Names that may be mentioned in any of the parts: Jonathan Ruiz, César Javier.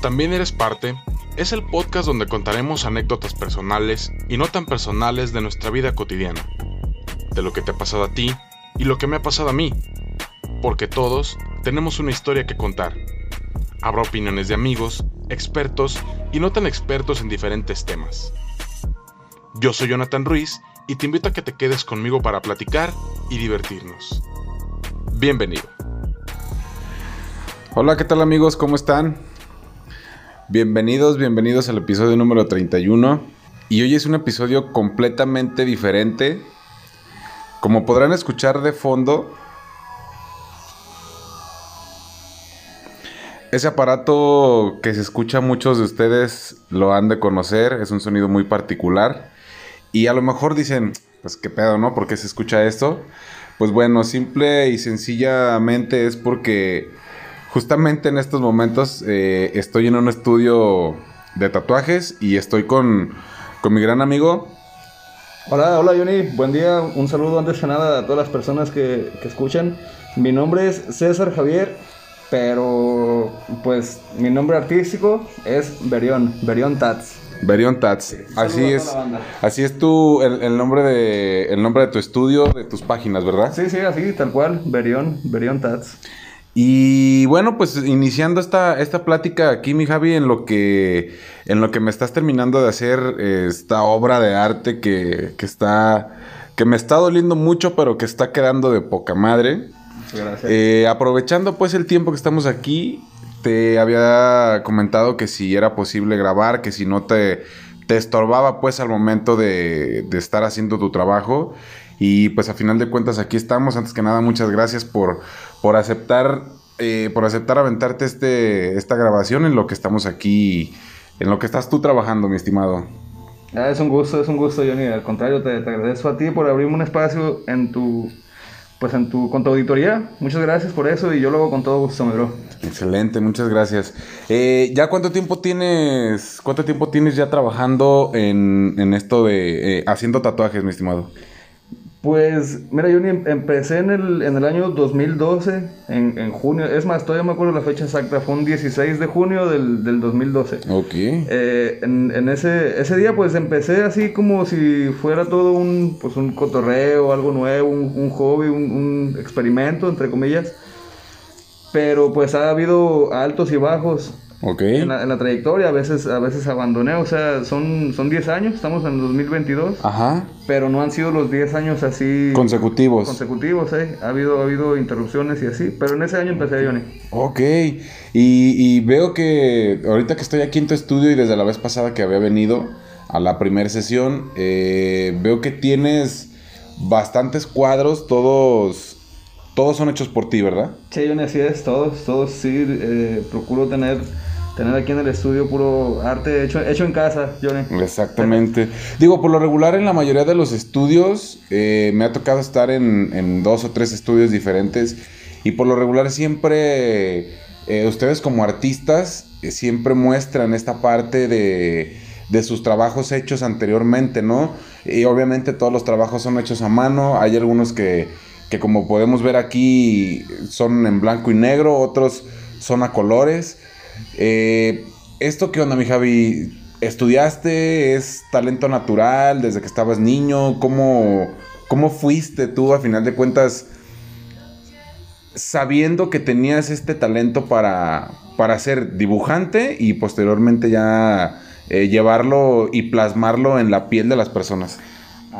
También Eres Parte es el podcast donde contaremos anécdotas personales y no tan personales de nuestra vida cotidiana, de lo que te ha pasado a ti y lo que me ha pasado a mí, porque todos tenemos una historia que contar. Habrá opiniones de amigos, expertos y no tan expertos en diferentes temas. Yo soy Jonathan Ruiz y te invito a que te quedes conmigo para platicar y divertirnos. Bienvenido. Hola, ¿qué tal amigos? ¿Cómo están? Bienvenidos al episodio número 31. Y hoy es un episodio completamente diferente. Como podrán escuchar de fondo, ese aparato que se escucha, muchos de ustedes lo han de conocer, es un sonido muy particular. Y a lo mejor dicen, pues qué pedo, ¿no? ¿Por qué se escucha esto? Pues bueno, simple y sencillamente es porque justamente en estos momentos estoy en un estudio de tatuajes y estoy con mi gran amigo. Hola Johnny, buen día, un saludo antes que nada a todas las personas que escuchan. Mi nombre es César Javier, pero pues mi nombre artístico es Berion Tats. Berion Tats, así es tu, el nombre de tu estudio, de tus páginas, ¿verdad? Sí, así, tal cual, Berion Tats. Y bueno, pues iniciando esta plática aquí, mi Javi, en lo que me estás terminando de hacer esta obra de arte que me está doliendo mucho, pero que está quedando de poca madre. Gracias. Aprovechando pues el tiempo que estamos aquí, te había comentado que si era posible grabar, que si no te estorbaba pues al momento de estar haciendo tu trabajo. Y pues a final de cuentas aquí estamos. Antes que nada, muchas gracias por aceptar aventarte esta grabación en lo que estamos aquí, en lo que estás tú trabajando, mi estimado. Es un gusto, Johnny. Al contrario, te agradezco a ti por abrirme un espacio con tu auditoría. Muchas gracias por eso y yo lo hago con todo gusto, mi bro. Excelente, muchas gracias. ¿Ya cuánto tiempo tienes ya trabajando en esto de haciendo tatuajes, mi estimado? Pues, mira, yo empecé en el año 2012, en junio. Es más, todavía me acuerdo la fecha exacta. Fue un 16 de junio del 2012. Ok. En ese día, pues, empecé así como si fuera todo un cotorreo, algo nuevo, un hobby, un experimento, entre comillas. Pero, pues, ha habido altos y bajos. Okay. En la trayectoria a veces abandoné, o sea, son 10 años, estamos en 2022. Ajá. Pero no han sido los 10 años así consecutivos, ha habido interrupciones y así, pero en ese año empecé, Johnny. Okay. Y veo que ahorita que estoy aquí en tu estudio y desde la vez pasada que había venido a la primera sesión, veo que tienes bastantes cuadros, todos son hechos por ti, ¿verdad? Sí, Johnny, así es, todos sí, procuro tener aquí en el estudio puro arte hecho en casa, Johnny. Exactamente. Digo, por lo regular en la mayoría de los estudios, me ha tocado estar en 2 o 3 estudios diferentes y por lo regular siempre ustedes como artistas siempre muestran esta parte de sus trabajos hechos anteriormente, ¿no? Y obviamente todos los trabajos son hechos a mano, hay algunos que como podemos ver aquí son en blanco y negro, otros son a colores. ¿Esto qué onda, mi Javi? ¿Estudiaste? ¿Es talento natural desde que estabas niño? ¿Cómo fuiste tú a final de cuentas sabiendo que tenías este talento para ser dibujante y posteriormente ya llevarlo y plasmarlo en la piel de las personas?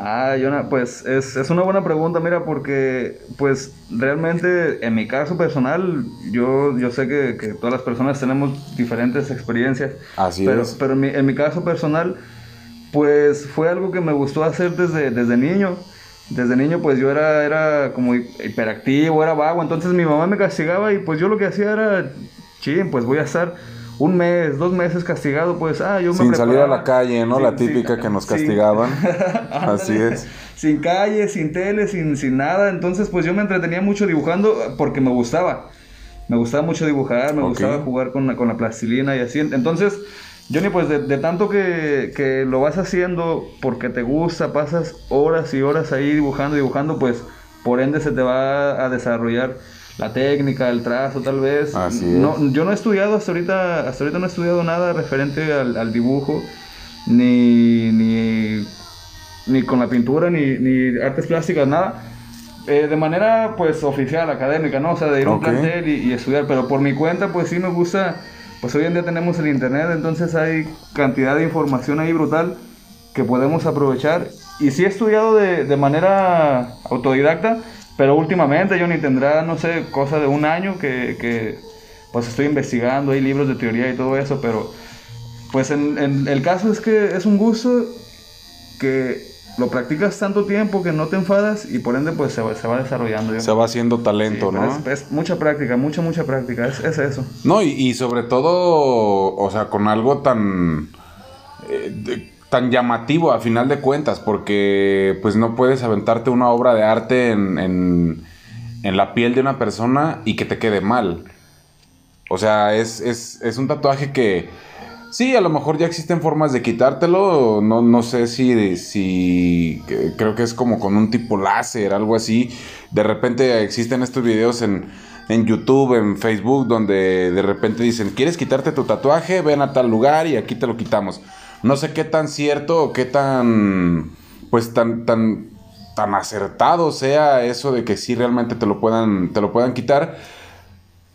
Jonah, pues es una buena pregunta, mira, porque pues realmente en mi caso personal yo sé que todas las personas tenemos diferentes experiencias. Así es. Pero en mi caso personal, pues fue algo que me gustó hacer desde niño. Desde niño pues yo era como hiperactivo, era vago, entonces mi mamá me castigaba y pues yo lo que hacía era, ching, pues voy a estar 1 mes, 2 meses castigado, pues, yo me preparaba. Sin salir a la calle, ¿no? La típica que nos castigaban. Así es. Sin calle, sin tele, sin nada. Entonces, pues, yo me entretenía mucho dibujando porque me gustaba. Me gustaba mucho dibujar, me gustaba jugar con la plastilina y así. Entonces, Johnny, pues, de tanto que lo vas haciendo porque te gusta, pasas horas y horas ahí dibujando, pues, por ende se te va a desarrollar la técnica, el trazo, tal vez. Así es. No, yo no he estudiado hasta ahorita no he estudiado nada referente al dibujo, ni con la pintura, ni artes plásticas, nada. De manera, pues, oficial, académica, ¿no? O sea, de ir a un plantel y estudiar. Pero por mi cuenta, pues, sí me gusta. Pues hoy en día tenemos el internet, entonces hay cantidad de información ahí brutal que podemos aprovechar. Y sí he estudiado de manera autodidacta, pero últimamente, Johnny, tendrá, no sé, cosa de un año que pues estoy investigando, hay libros de teoría y todo eso, pero pues en el caso es que es un gusto que lo practicas tanto tiempo que no te enfadas y por ende pues se va desarrollando. Se va haciendo talento, sí, ¿no? Es mucha práctica, mucha práctica, es eso. No, y sobre todo, o sea, con algo tan llamativo a final de cuentas, porque pues no puedes aventarte una obra de arte en la piel de una persona y que te quede mal. O sea, es un tatuaje que... Sí, a lo mejor ya existen formas de quitártelo, no sé si creo que es como con un tipo láser, algo así. De repente existen estos videos en YouTube, en Facebook, donde de repente dicen, ¿quieres quitarte tu tatuaje? Ven a tal lugar y aquí te lo quitamos. No sé qué tan cierto o qué tan, pues, tan acertado sea eso de que sí realmente te lo puedan quitar.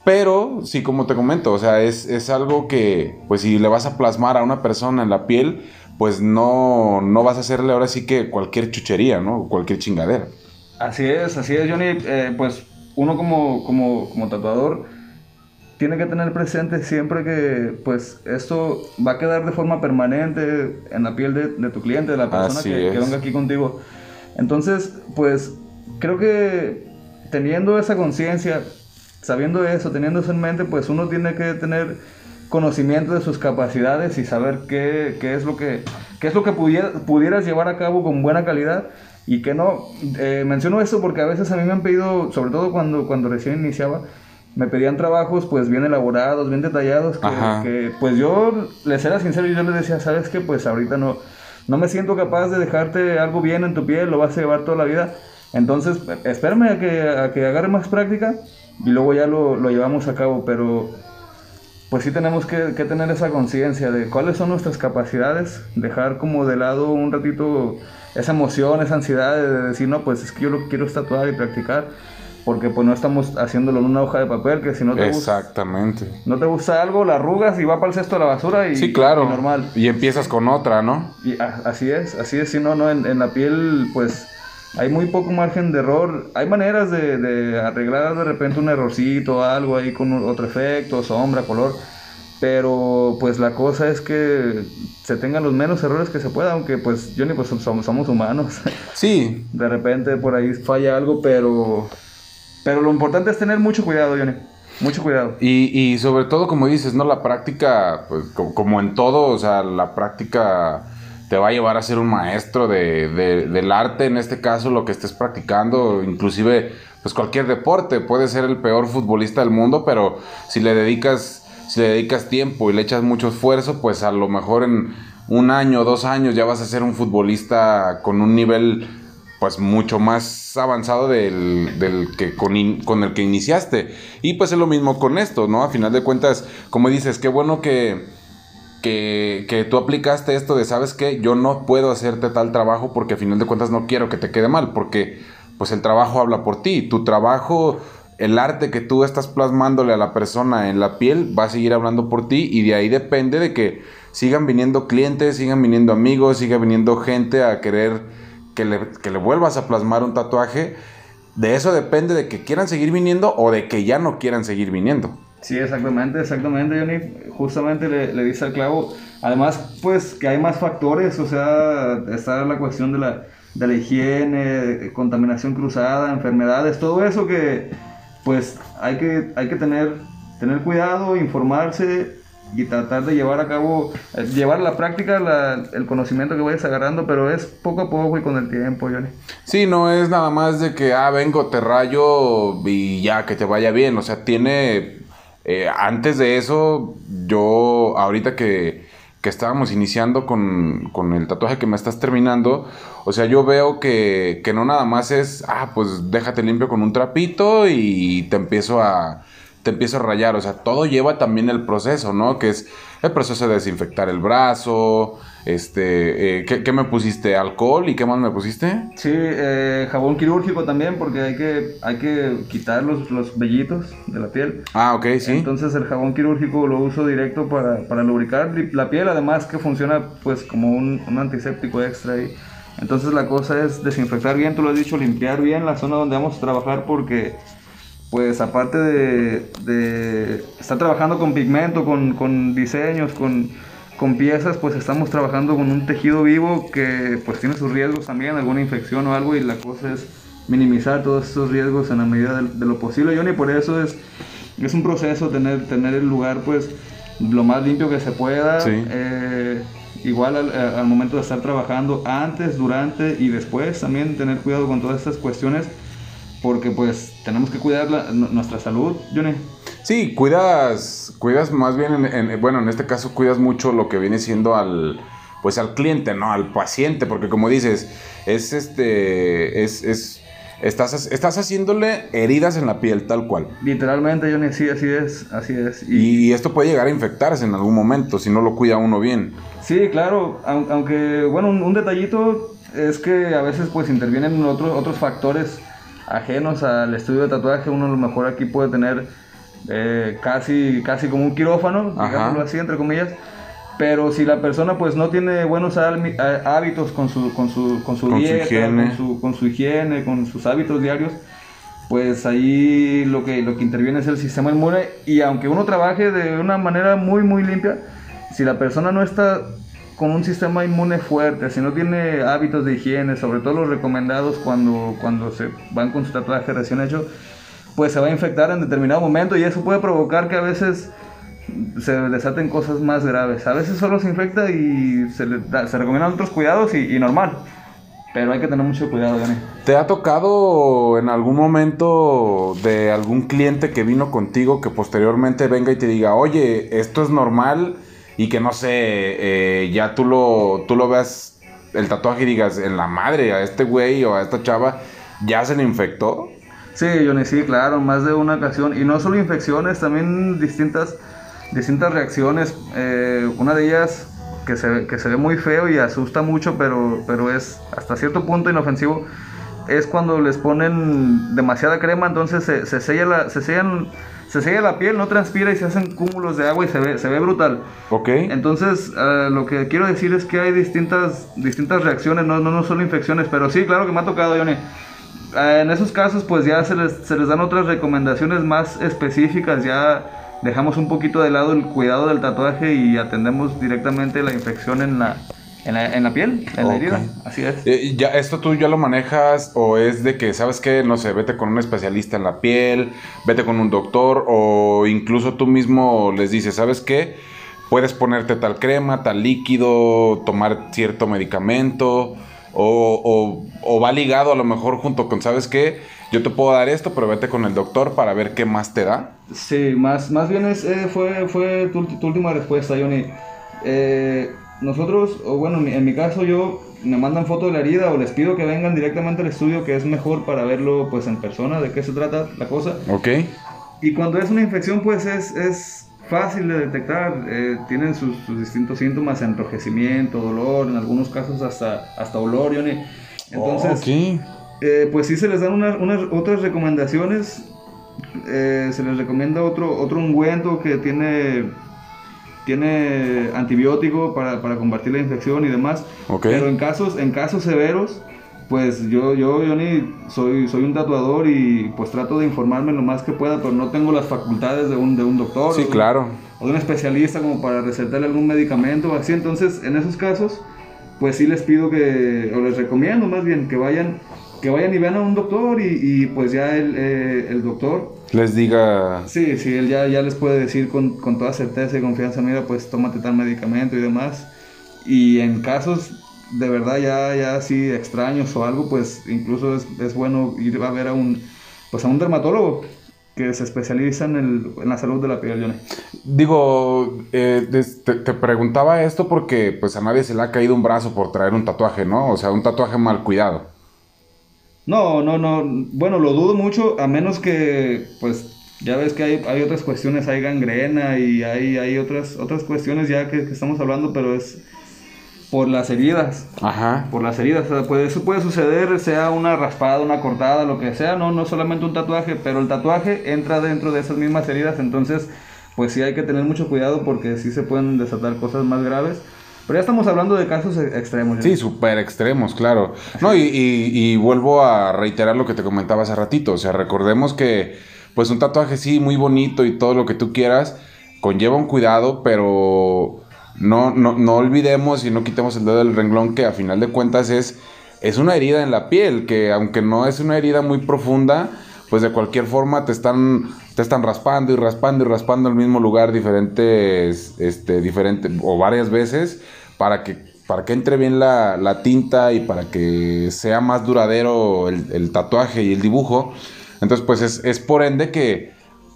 Pero, sí, como te comento, o sea, es algo que, pues, si le vas a plasmar a una persona en la piel, pues no vas a hacerle ahora sí que cualquier chuchería, ¿no? Cualquier chingadera. Así es, Johnny. Pues, uno como tatuador tiene que tener presente siempre que, pues, esto va a quedar de forma permanente en la piel de tu cliente, de la persona que venga aquí contigo. Entonces, pues, creo que teniendo esa conciencia... Sabiendo eso, teniendo eso en mente, pues uno tiene que tener conocimiento de sus capacidades y saber qué es lo que pudieras llevar a cabo con buena calidad y que no. Menciono eso porque a veces a mí me han pedido, sobre todo cuando recién iniciaba, me pedían trabajos pues bien elaborados, bien detallados, que pues yo les era sincero y yo les decía, ¿sabes qué? Pues ahorita no me siento capaz de dejarte algo bien en tu piel, lo vas a llevar toda la vida. Entonces, espérame a que agarre más práctica y luego ya lo llevamos a cabo, pero pues sí tenemos que tener esa conciencia de cuáles son nuestras capacidades, dejar como de lado un ratito esa emoción, esa ansiedad de decir, no, pues es que yo lo quiero tatuar y practicar, porque pues no estamos haciéndolo en una hoja de papel, que si no te gusta... Exactamente. No te gusta algo, la arrugas y va para el cesto de la basura y... Sí, claro. Y normal. Y empiezas con otra, ¿no? Y así es, si no, en la piel, pues... Hay muy poco margen de error. Hay maneras de arreglar de repente un errorcito, algo ahí con otro efecto, sombra, color. Pero pues la cosa es que se tengan los menos errores que se pueda, aunque pues Johnny, pues somos humanos. Sí. De repente por ahí falla algo, pero lo importante es tener mucho cuidado, Johnny. Mucho cuidado. Y sobre todo, como dices, ¿no? La práctica, pues como en todo, o sea, la práctica... Te va a llevar a ser un maestro del arte, en este caso lo que estés practicando, inclusive pues cualquier deporte. Puedes ser el peor futbolista del mundo, pero si le dedicas tiempo y le echas mucho esfuerzo, pues a lo mejor en un año o 2 años ya vas a ser un futbolista con un nivel pues mucho más avanzado del que con el que iniciaste. Y pues es lo mismo con esto, ¿no? A final de cuentas, como dices, qué bueno que tú aplicaste esto de, ¿sabes qué? Yo no puedo hacerte tal trabajo porque a final de cuentas no quiero que te quede mal, porque pues el trabajo habla por ti, tu trabajo, el arte que tú estás plasmándole a la persona en la piel va a seguir hablando por ti, y de ahí depende de que sigan viniendo clientes, sigan viniendo amigos, siga viniendo gente a querer que le vuelvas a plasmar un tatuaje. De eso depende de que quieran seguir viniendo o de que ya no quieran seguir viniendo. Sí, exactamente, Johnny, justamente le dice al clavo. Además, pues, que hay más factores, o sea, está la cuestión de la higiene, contaminación cruzada, enfermedades, todo eso que, pues, hay que tener cuidado, informarse y tratar de llevar a la práctica el conocimiento que vayas agarrando, pero es poco a poco y con el tiempo, Johnny. Sí, no es nada más de que, vengo, te rayo y ya, que te vaya bien, o sea, tiene... antes de eso, yo ahorita que, que estábamos iniciando con el tatuaje que me estás terminando, o sea, yo veo que no nada más es, pues déjate limpio con un trapito y te empiezo a rayar, o sea, todo lleva también el proceso, ¿no? Que es el proceso de desinfectar el brazo, ¿qué me pusiste? ¿Alcohol y qué más me pusiste? Sí, jabón quirúrgico también, porque hay que quitar los vellitos de la piel. Ah, ok, sí. Entonces el jabón quirúrgico lo uso directo para lubricar la piel, además que funciona pues como un antiséptico extra ahí. Entonces la cosa es desinfectar bien, tú lo has dicho, limpiar bien la zona donde vamos a trabajar, porque pues aparte de estar trabajando con pigmento, con diseños, con piezas, pues estamos trabajando con un tejido vivo que pues tiene sus riesgos también, alguna infección o algo, y la cosa es minimizar todos esos riesgos en la medida de lo posible, Johnny. Por eso es un proceso tener el lugar pues lo más limpio que se pueda, sí. Igual al momento de estar trabajando, antes, durante y después, también tener cuidado con todas estas cuestiones, porque pues tenemos que cuidar nuestra salud, Johnny. Sí, cuidas más bien, bueno, en este caso cuidas mucho lo que viene siendo al cliente, ¿no? Al paciente, porque como dices, estás haciéndole heridas en la piel, tal cual. Literalmente, Johnny, sí, así es. Y esto puede llegar a infectarse en algún momento, si no lo cuida uno bien. Sí, claro, aunque, bueno, un detallito es que a veces pues intervienen otros factores ajenos al estudio de tatuaje. Uno a lo mejor aquí puede tener casi como un quirófano, digámoslo así, entre comillas, pero si la persona pues no tiene buenos hábitos con su dieta, con su higiene, con sus hábitos diarios, pues ahí lo que interviene es el sistema inmune, y aunque uno trabaje de una manera muy muy limpia, si la persona no está con un sistema inmune fuerte, si no tiene hábitos de higiene, sobre todo los recomendados cuando se van con su tatuaje recién hecho, pues se va a infectar en determinado momento, y eso puede provocar que a veces se desaten cosas más graves. A veces solo se infecta y se recomiendan otros cuidados y normal, pero hay que tener mucho cuidado, Dani. ¿Te ha tocado en algún momento de algún cliente que vino contigo que posteriormente venga y te diga, oye, esto es normal? Y que no sé, ya tú lo veas el tatuaje y digas, en la madre, a este güey o a esta chava ya se le infectó. Sí, Johnny, sí, claro, más de una ocasión. Y no solo infecciones, también distintas reacciones. Una de ellas que se ve muy feo y asusta mucho, pero es hasta cierto punto inofensivo, es cuando les ponen demasiada crema, entonces se sella la piel, no transpira y se hacen cúmulos de agua y se ve brutal. Ok. Entonces, lo que quiero decir es que hay distintas reacciones, no solo infecciones, pero sí, claro que me ha tocado, Johnny. En esos casos, pues ya se les dan otras recomendaciones más específicas, ya dejamos un poquito de lado el cuidado del tatuaje y atendemos directamente la infección en la piel, en la herida, así es. Ya, ¿esto tú ya lo manejas o es de que, sabes qué, no sé, vete con un especialista en la piel, vete con un doctor, o incluso tú mismo les dices, sabes qué, puedes ponerte tal crema, tal líquido, tomar cierto medicamento, o va ligado a lo mejor junto con, sabes qué, yo te puedo dar esto, pero vete con el doctor para ver qué más te da? Sí, más bien fue tu última respuesta, Johnny. Nosotros, o bueno, en mi caso yo, me mandan foto de la herida o les pido que vengan directamente al estudio, que es mejor para verlo pues en persona, de qué se trata la cosa. Ok. Y cuando es una infección pues es fácil de detectar, tienen sus distintos síntomas, enrojecimiento, dolor, en algunos casos hasta olor, Johnny. Entonces, pues sí se les dan otras recomendaciones, se les recomienda otro ungüento que tiene antibiótico para combatir la infección y demás. Okay. Pero en casos severos, pues yo Johnny, soy un tatuador y pues trato de informarme lo más que pueda, pero no tengo las facultades de un doctor, sí, claro, o de un especialista como para recetarle algún medicamento o así. Entonces, en esos casos, pues sí les pido o les recomiendo más bien que vayan y vean a un doctor y pues ya el doctor les diga... Sí, él ya les puede decir con toda certeza y confianza, mira, pues tómate tal medicamento y demás. Y en casos de verdad ya así extraños o algo, pues incluso es bueno ir a ver a un dermatólogo que se especializa en la salud de la piel, Johnny. Digo, te preguntaba esto porque pues a nadie se le ha caído un brazo por traer un tatuaje, ¿no? O sea, un tatuaje mal cuidado. No. Bueno, lo dudo mucho, a menos que, pues, ya ves que hay otras cuestiones, hay gangrena y hay otras cuestiones ya que estamos hablando, pero es por las heridas. Ajá. Por las heridas, o sea, pues eso puede suceder, sea una raspada, una cortada, lo que sea, no solamente un tatuaje, pero el tatuaje entra dentro de esas mismas heridas, entonces, pues sí hay que tener mucho cuidado porque sí se pueden desatar cosas más graves. Pero ya estamos hablando de casos extremos, ¿no? Sí, súper extremos, claro. No, y vuelvo a reiterar lo que te comentaba hace ratito. O sea, recordemos que pues un tatuaje sí, muy bonito y todo lo que tú quieras, conlleva un cuidado, pero no olvidemos y no quitemos el dedo del renglón que a final de cuentas es una herida en la piel, que aunque no es una herida muy profunda, pues de cualquier forma te están raspando y raspando y raspando el mismo lugar diferentes o varias veces para que entre bien la tinta y para que sea más duradero el tatuaje y el dibujo. Entonces pues es por ende que,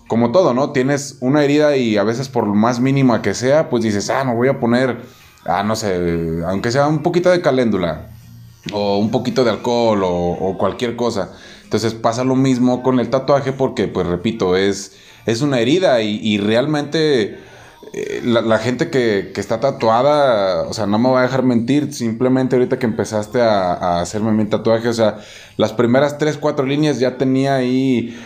como todo, ¿no? Tienes una herida y a veces por lo más mínima que sea, pues dices, me voy a poner, no sé, aunque sea un poquito de caléndula o un poquito de alcohol o cualquier cosa. Entonces pasa lo mismo con el tatuaje porque, pues repito, es una herida y realmente la gente que está tatuada, o sea, no me va a dejar mentir, simplemente ahorita que empezaste a hacerme mi tatuaje, o sea, las primeras 3-4 líneas ya tenía ahí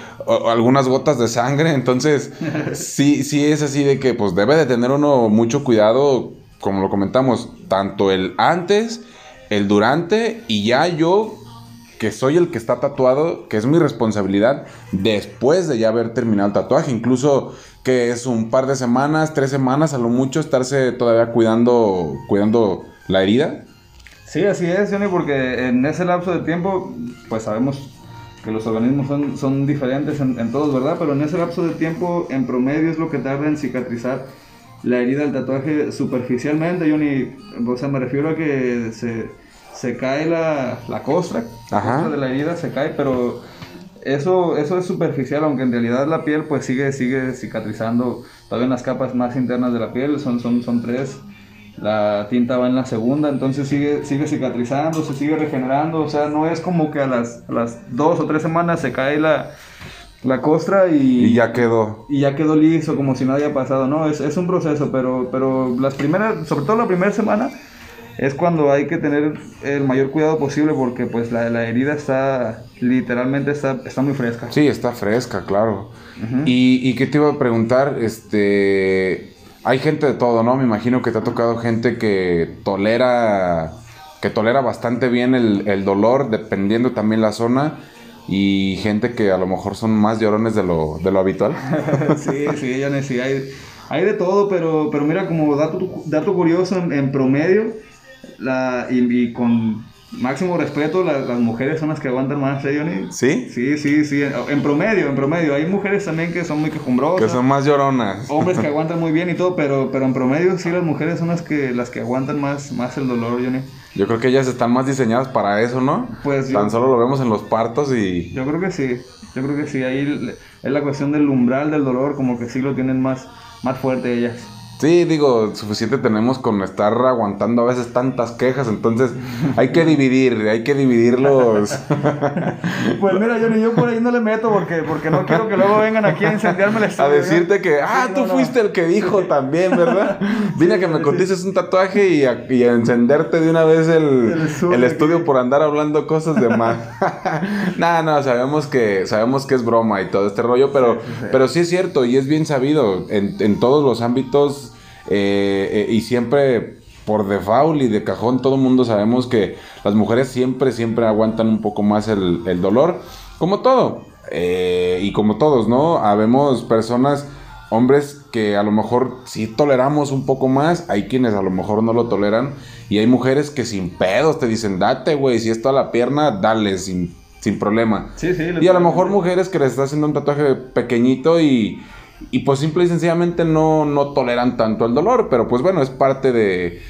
algunas gotas de sangre, entonces sí es así de que pues debe de tener uno mucho cuidado, como lo comentamos, tanto el antes, el durante y ya yo, que soy el que está tatuado, que es mi responsabilidad después de ya haber terminado el tatuaje, incluso que es un par de semanas, 3 semanas a lo mucho, estarse todavía cuidando la herida. Sí, así es, Johnny, porque en ese lapso de tiempo, pues sabemos que los organismos son diferentes en todos, ¿verdad? Pero en ese lapso de tiempo, en promedio, es lo que tarda en cicatrizar la herida del tatuaje superficialmente, Johnny. O sea, me refiero a que se cae la costra. Ajá. La costra de la herida se cae, pero eso es superficial, aunque en realidad la piel pues sigue cicatrizando. Todavía en las capas más internas de la piel son 3, la tinta va en la segunda, entonces sigue cicatrizando, se sigue regenerando. O sea, no es como que a las 2 o 3 semanas se cae la costra y ya quedó liso, como si nada haya pasado. No, es un proceso, pero las primeras, sobre todo la primera semana, es cuando hay que tener el mayor cuidado posible porque pues la herida está literalmente muy fresca. Sí, está fresca, claro. Uh-huh. Y qué te iba a preguntar, hay gente de todo, ¿no? Me imagino que te ha tocado gente que tolera bastante bien el dolor, dependiendo también la zona, y gente que a lo mejor son más llorones de lo habitual. Sí, Johnny, sí, hay de todo, pero mira, como dato curioso, en promedio, y con máximo respeto, las mujeres son las que aguantan más, Johnny. ¿Sí? Sí. En promedio. Hay mujeres también que son muy quejumbrosas. Que son más lloronas. Hombres que aguantan muy bien y todo, pero en promedio sí las mujeres son las que aguantan más el dolor, Johnny. Yo creo que ellas están más diseñadas para eso, ¿no? Pues tan solo lo vemos en los partos y... Yo creo que sí. Ahí es la cuestión del umbral del dolor, como que sí lo tienen más fuerte ellas. Sí, digo, suficiente tenemos con estar aguantando a veces tantas quejas, entonces hay que dividir los... Pues mira, yo por ahí no le meto porque no quiero que luego vengan aquí a incendiarme el estudio. A decirte que, sí, tú no fuiste el que dijo también, ¿verdad? Vine a que me cotices un tatuaje y a encenderte de una vez el estudio por andar hablando cosas de más. No, sabemos que es broma y todo este rollo, pero sí es cierto y es bien sabido en todos los ámbitos. Y siempre por default y de cajón todo el mundo sabemos que las mujeres siempre aguantan un poco más el dolor, como todo, y como todos, ¿no? Habemos personas, hombres que a lo mejor sí toleramos un poco más, hay quienes a lo mejor no lo toleran y hay mujeres que sin pedos te dicen, date, güey, si es toda la pierna, dale, sin problema. Sí, y a lo mejor mujeres que les está haciendo un tatuaje pequeñito y pues simple y sencillamente no toleran tanto el dolor, pero pues bueno, es parte de,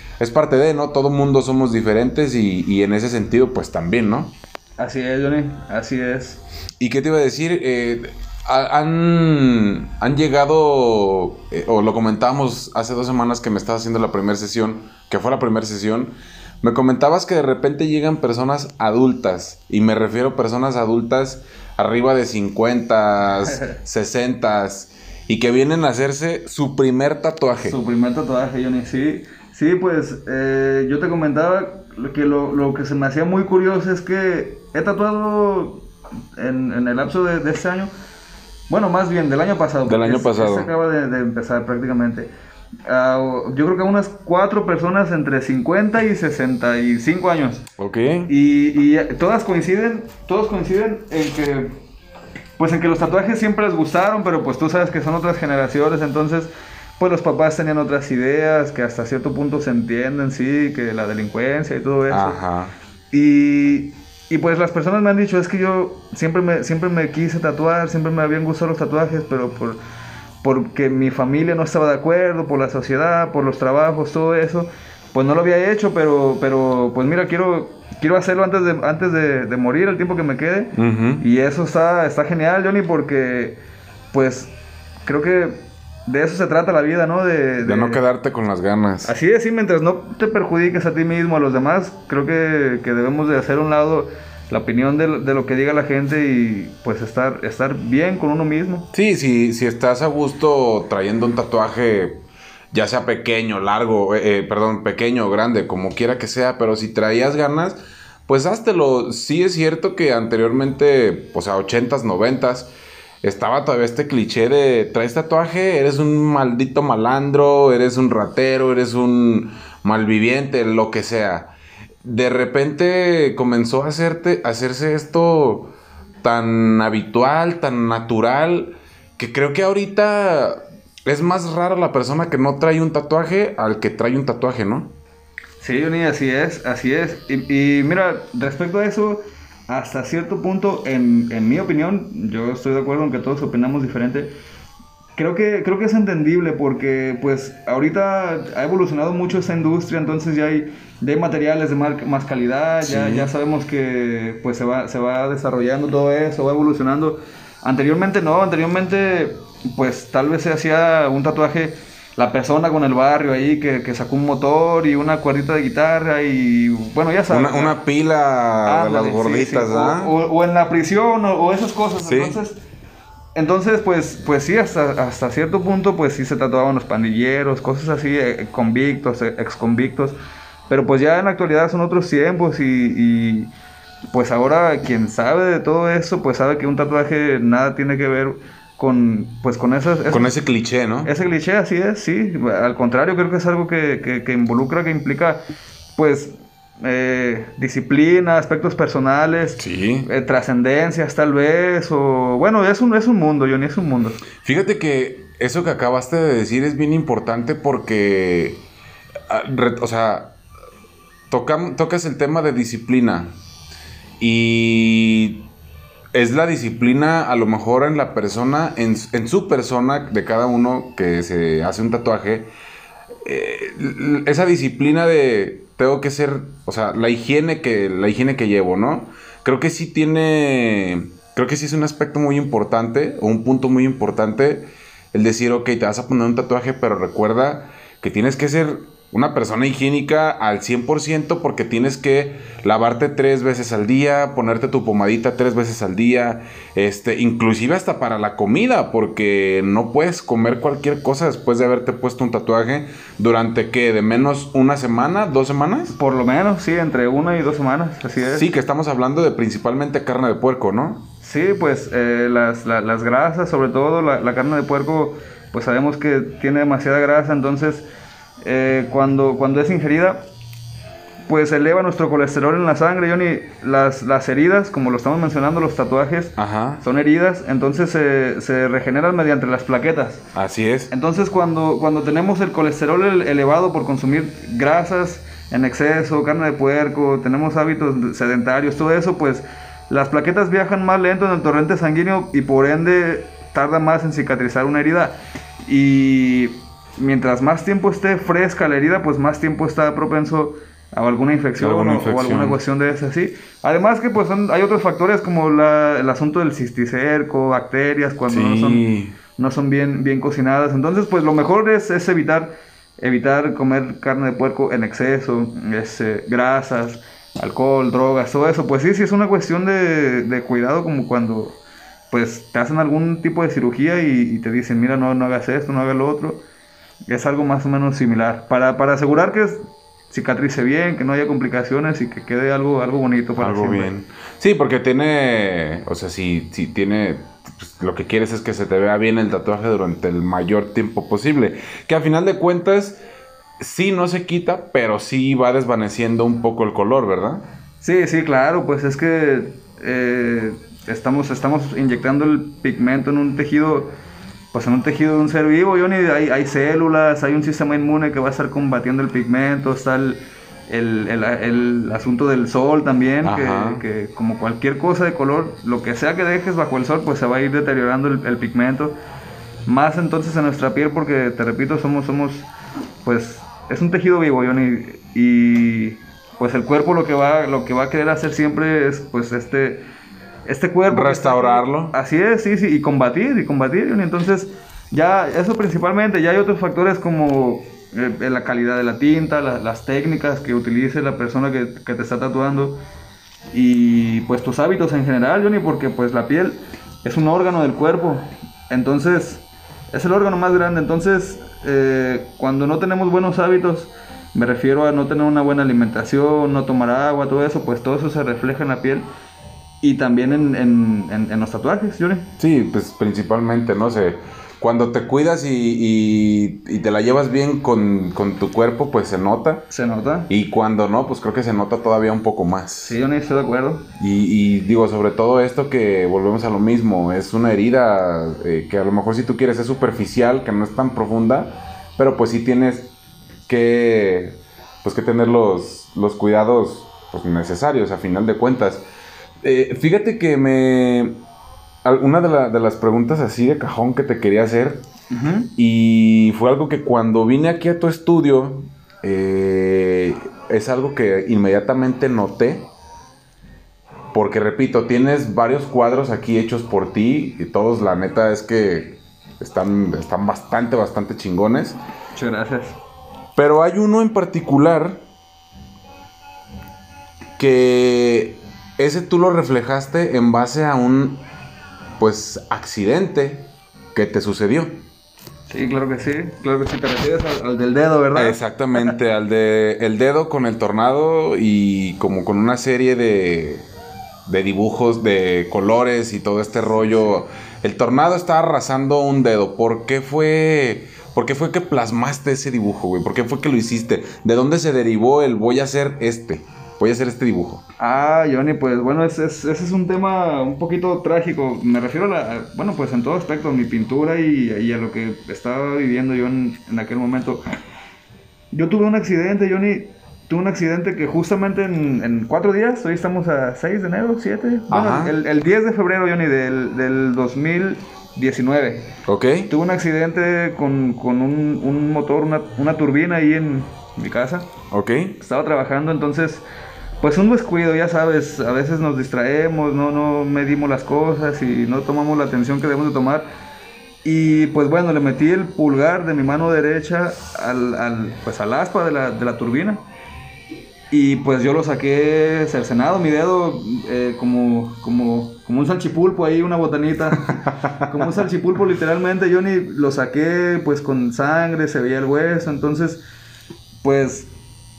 ¿no? Todo mundo somos diferentes y en ese sentido pues también, ¿no? Así es, Johnny, así es. ¿Y qué te iba a decir? Han llegado, o lo comentábamos hace 2 semanas que me estabas haciendo la primera sesión, que fue la primera sesión, me comentabas que de repente llegan personas adultas, y me refiero a personas adultas arriba de 50, 60, y que vienen a hacerse su primer tatuaje. Su primer tatuaje, Johnny, sí. Sí, pues yo te comentaba que lo que se me hacía muy curioso es que he tatuado en el lapso de este año, bueno, más bien del año pasado. Del año pasado. Se acaba de empezar prácticamente. Yo creo que unas 4 personas entre 50 y 65 años. Ok. Y todos coinciden en que, pues en que los tatuajes siempre les gustaron, pero pues tú sabes que son otras generaciones, entonces pues los papás tenían otras ideas que hasta cierto punto se entienden, sí, que la delincuencia y todo eso. Ajá. Y pues las personas me han dicho, es que yo siempre me quise tatuar, siempre me habían gustado los tatuajes, pero porque mi familia no estaba de acuerdo, por la sociedad, por los trabajos, todo eso, pues no lo había hecho, pero pues mira, quiero hacerlo antes de morir, el tiempo que me quede. Uh-huh. Y eso está genial, Johnny, porque pues creo que de eso se trata la vida, ¿no? De no quedarte con las ganas. Así es, sí, mientras no te perjudiques a ti mismo, a los demás, creo que debemos de hacer a un lado la opinión de lo que diga la gente y pues estar bien con uno mismo. Sí, si estás a gusto trayendo un tatuaje, ya sea pequeño, largo, pequeño o grande, como quiera que sea, pero si traías ganas, pues háztelo. Sí es cierto que anteriormente, o sea, 80s, 90s, estaba todavía este cliché de traes tatuaje, eres un maldito malandro, eres un ratero, eres un malviviente, lo que sea. De repente comenzó a hacerse esto tan habitual, tan natural, que creo que ahorita es más rara la persona que no trae un tatuaje al que trae un tatuaje, ¿no? Sí, Johnny, así es. Y mira, respecto a eso, hasta cierto punto, en mi opinión, yo estoy de acuerdo en que todos opinamos diferente. Creo que es entendible porque pues ahorita ha evolucionado mucho esta industria, entonces ya hay materiales de más calidad, sí. ya sabemos que pues se va desarrollando todo eso, va evolucionando. Anteriormente pues tal vez se hacía un tatuaje la persona con el barrio ahí que sacó un motor y una cuerdita de guitarra y bueno, ya sabes. Una pila, ándale, de las gorditas, sí. ¿Ah? O en la prisión o esas cosas, sí. Entonces pues sí, hasta cierto punto pues sí se tatuaban los pandilleros, cosas así, convictos, exconvictos, pero pues ya en la actualidad son otros tiempos y pues ahora quien sabe de todo eso pues sabe que un tatuaje nada tiene que ver con ese cliché, ¿no? Ese cliché, así es, sí. Al contrario, creo que es algo que involucra, que implica, pues, disciplina, aspectos personales, sí. Trascendencias, tal vez, o... Bueno, es un mundo, Johnny, es un mundo. Fíjate que eso que acabaste de decir es bien importante porque... O sea, tocas el tema de disciplina y... Es la disciplina, a lo mejor en la persona, en su persona de cada uno que se hace un tatuaje, esa disciplina de tengo que ser, o sea, la higiene que llevo, ¿no? Creo que sí es un aspecto muy importante, o un punto muy importante, el decir, ok, te vas a poner un tatuaje, pero recuerda que tienes que ser una persona higiénica al 100% porque tienes que lavarte 3 veces al día, ponerte tu pomadita 3 veces al día, inclusive hasta para la comida, porque no puedes comer cualquier cosa después de haberte puesto un tatuaje durante, ¿qué? ¿De menos una semana? ¿2 semanas? Por lo menos, sí, entre 1 y 2 semanas, así es. Sí, que estamos hablando de principalmente carne de puerco, ¿no? Sí, pues las grasas, sobre todo la carne de puerco, pues sabemos que tiene demasiada grasa, entonces... Cuando es ingerida, pues eleva nuestro colesterol en la sangre, Johnny. Las heridas, como lo estamos mencionando, los tatuajes, ajá, son heridas, entonces se regeneran mediante las plaquetas. Así es. Entonces cuando tenemos el colesterol elevado por consumir grasas en exceso, carne de puerco, tenemos hábitos sedentarios, todo eso, pues las plaquetas viajan más lento en el torrente sanguíneo y por ende tarda más en cicatrizar una herida. Y... mientras más tiempo esté fresca la herida, pues más tiempo está propenso o alguna infección, o alguna cuestión de esa, sí. Además que pues hay otros factores como el asunto del cisticerco, bacterias, cuando sí, no son bien cocinadas. Entonces pues lo mejor es evitar comer carne de puerco en exceso, grasas, alcohol, drogas, todo eso. Pues sí, es una cuestión de cuidado, como cuando pues te hacen algún tipo de cirugía y te dicen, mira, no hagas esto, no hagas lo otro. Es algo más o menos similar, para asegurar que cicatrice bien, que no haya complicaciones y que quede algo bonito para algo siempre. Bien. Sí, porque tiene, o sea, si tiene, pues, lo que quieres es que se te vea bien el tatuaje durante el mayor tiempo posible, que al final de cuentas sí no se quita, pero sí va desvaneciendo un poco el color, ¿verdad? Sí, claro, pues es que estamos inyectando el pigmento en un tejido, pues en un tejido de un ser vivo, Johnny, hay células, hay un sistema inmune que va a estar combatiendo el pigmento, está el asunto del sol también, que como cualquier cosa de color, lo que sea que dejes bajo el sol, pues se va a ir deteriorando el pigmento, más entonces en nuestra piel, porque te repito, somos pues, es un tejido vivo, Johnny, y pues el cuerpo lo que va a querer hacer siempre es pues este cuerpo, restaurarlo, así es, sí, y combatir. Entonces ya eso principalmente. Ya hay otros factores como la calidad de la tinta, las técnicas que utilice la persona que te está tatuando, y pues tus hábitos en general, Johnny, porque pues la piel es un órgano del cuerpo, entonces es el órgano más grande. Entonces cuando no tenemos buenos hábitos, me refiero a no tener una buena alimentación, no tomar agua, todo eso, pues todo eso se refleja en la piel. Y también en los tatuajes, Yuri. Sí, pues principalmente, no sé, cuando te cuidas y te la llevas bien con tu cuerpo, pues se nota. Se nota. Y cuando no, pues creo que se nota todavía un poco más. Sí, Yuri, estoy de acuerdo. Y digo, sobre todo esto que volvemos a lo mismo, es una herida que a lo mejor si tú quieres es superficial, que no es tan profunda, pero pues sí tienes que tener los cuidados pues, necesarios a final de cuentas. Fíjate que una de las preguntas así de cajón que te quería hacer, uh-huh, y fue algo que cuando vine aquí a tu estudio, es algo que inmediatamente noté, porque repito, tienes varios cuadros aquí hechos por ti, y todos la neta es que están bastante chingones. Muchas gracias. Pero hay uno en particular que... Ese tú lo reflejaste en base a un, pues, accidente que te sucedió. Sí, claro que sí, te refieres al del dedo, ¿verdad? Exactamente, al de el dedo con el tornado y como con una serie de dibujos, de colores y todo este rollo. El tornado estaba arrasando un dedo. ¿Por qué fue que plasmaste ese dibujo, güey? ¿Por qué fue que lo hiciste? ¿De dónde se derivó el voy a hacer este dibujo? Ah, Johnny, pues bueno, ese es un tema un poquito trágico. Me refiero bueno, pues en todo aspecto, a mi pintura y a lo que estaba viviendo yo en aquel momento. Yo tuve un accidente, Johnny, que justamente en 4 días, hoy estamos a 6 de enero, 7. Bueno, el 10 de febrero, Johnny, del 2019. Ok. Tuve un accidente con un motor, una turbina ahí en mi casa. Ok. Estaba trabajando, entonces... Pues un descuido, ya sabes, a veces nos distraemos, no medimos las cosas y no tomamos la atención que debemos de tomar. Y pues bueno, le metí el pulgar de mi mano derecha al aspa de la turbina. Y pues yo lo saqué cercenado, mi dedo, como un salchipulpo ahí, una botanita. Como un salchipulpo literalmente, yo ni lo saqué, pues con sangre, se veía el hueso, entonces pues...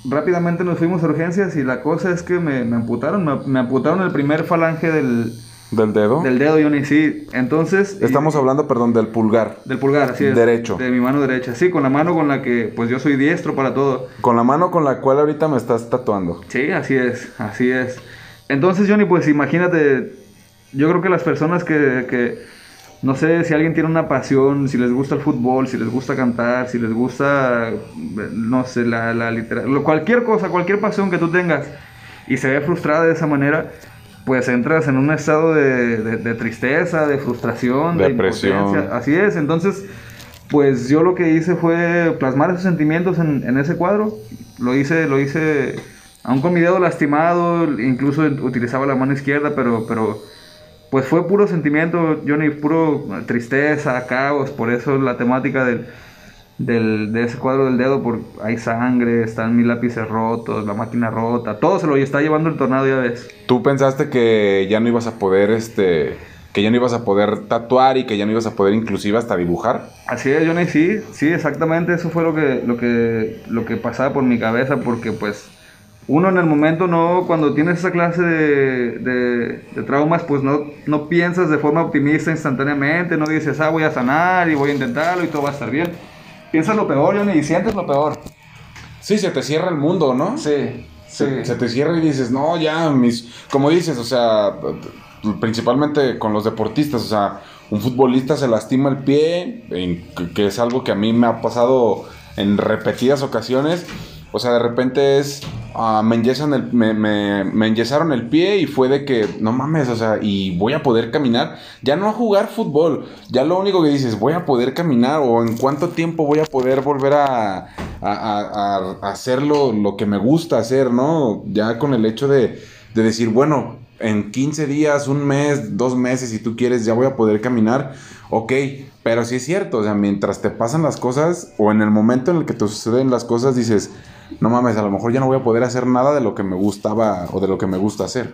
Rápidamente nos fuimos a urgencias y la cosa es que me amputaron. Me amputaron el primer falange ¿Del dedo? Del dedo, Johnny, sí. Entonces... Estamos hablando, perdón, del pulgar. Del pulgar, así es. Derecho. De mi mano derecha. Sí, con la mano con la que... Pues yo soy diestro para todo. Con la mano con la cual ahorita me estás tatuando. Sí, así es. Entonces, Johnny, pues imagínate... Yo creo que las personas que no sé, si alguien tiene una pasión, si les gusta el fútbol, si les gusta cantar, si les gusta, no sé, la literatura, cualquier cosa, cualquier pasión que tú tengas y se ve frustrada de esa manera, pues entras en un estado de tristeza, de frustración, depresión, de impotencia. Así es, entonces, pues yo lo que hice fue plasmar esos sentimientos en ese cuadro, lo hice aún con mi dedo lastimado, incluso utilizaba la mano izquierda, pero pues fue puro sentimiento, Johnny, puro tristeza, caos. Por eso la temática de ese cuadro del dedo, porque hay sangre, están mis lápices rotos, la máquina rota, todo se lo está llevando el tornado, ya ves. ¿Tú pensaste que ya no ibas a poder que ya no ibas a poder tatuar y que ya no ibas a poder inclusive hasta dibujar? Así es, Johnny, sí, exactamente, eso fue lo que pasaba por mi cabeza, porque pues uno en el momento no, cuando tienes esa clase de traumas, pues no piensas de forma optimista instantáneamente, no dices, voy a sanar y voy a intentarlo y todo va a estar bien. Piensas lo peor, Johnny, y sientes lo peor. Sí, se te cierra el mundo, ¿no? Sí, sí. Se te cierra y dices, no, ya, como dices, o sea, principalmente con los deportistas, o sea, un futbolista se lastima el pie, que es algo que a mí me ha pasado en repetidas ocasiones. O sea, de repente me enyesaron el pie y fue de que, no mames, o sea, y voy a poder caminar. Ya no a jugar fútbol, ya lo único que dices, voy a poder caminar, o en cuánto tiempo voy a poder volver a hacer lo que me gusta hacer, ¿no? Ya con el hecho de decir, bueno, en 15 días, un mes, 2 meses, si tú quieres, ya voy a poder caminar. Ok, pero sí es cierto, o sea, mientras te pasan las cosas, o en el momento en el que te suceden las cosas, dices, no mames, a lo mejor ya no voy a poder hacer nada de lo que me gustaba o de lo que me gusta hacer.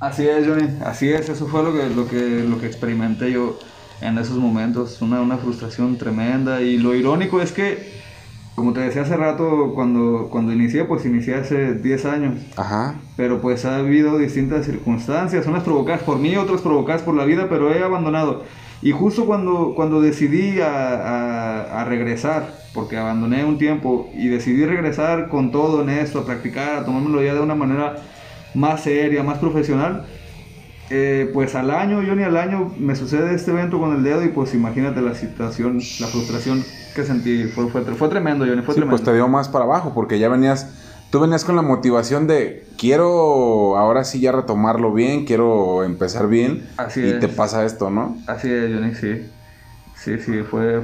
Así es, Johnny, así es, eso fue lo que experimenté yo en esos momentos, una frustración tremenda. Y lo irónico es que, como te decía hace rato, cuando inicié, pues inicié hace 10 años. Ajá. Pero pues ha habido distintas circunstancias, unas provocadas por mí, otras provocadas por la vida, pero he abandonado. Y justo cuando decidí a regresar, porque abandoné un tiempo y decidí regresar con todo en esto, a practicar, a tomármelo ya de una manera más seria, más profesional, pues al año me sucede este evento con el dedo y pues imagínate la situación, la frustración que sentí, fue tremendo, Johnny, fue tremendo. Pues te dio más para abajo, porque ya tú venías con la motivación de, quiero ahora sí ya retomarlo bien, quiero empezar bien. Así es. Y te pasa esto, ¿no? Así es, Johnny, sí. Sí, fue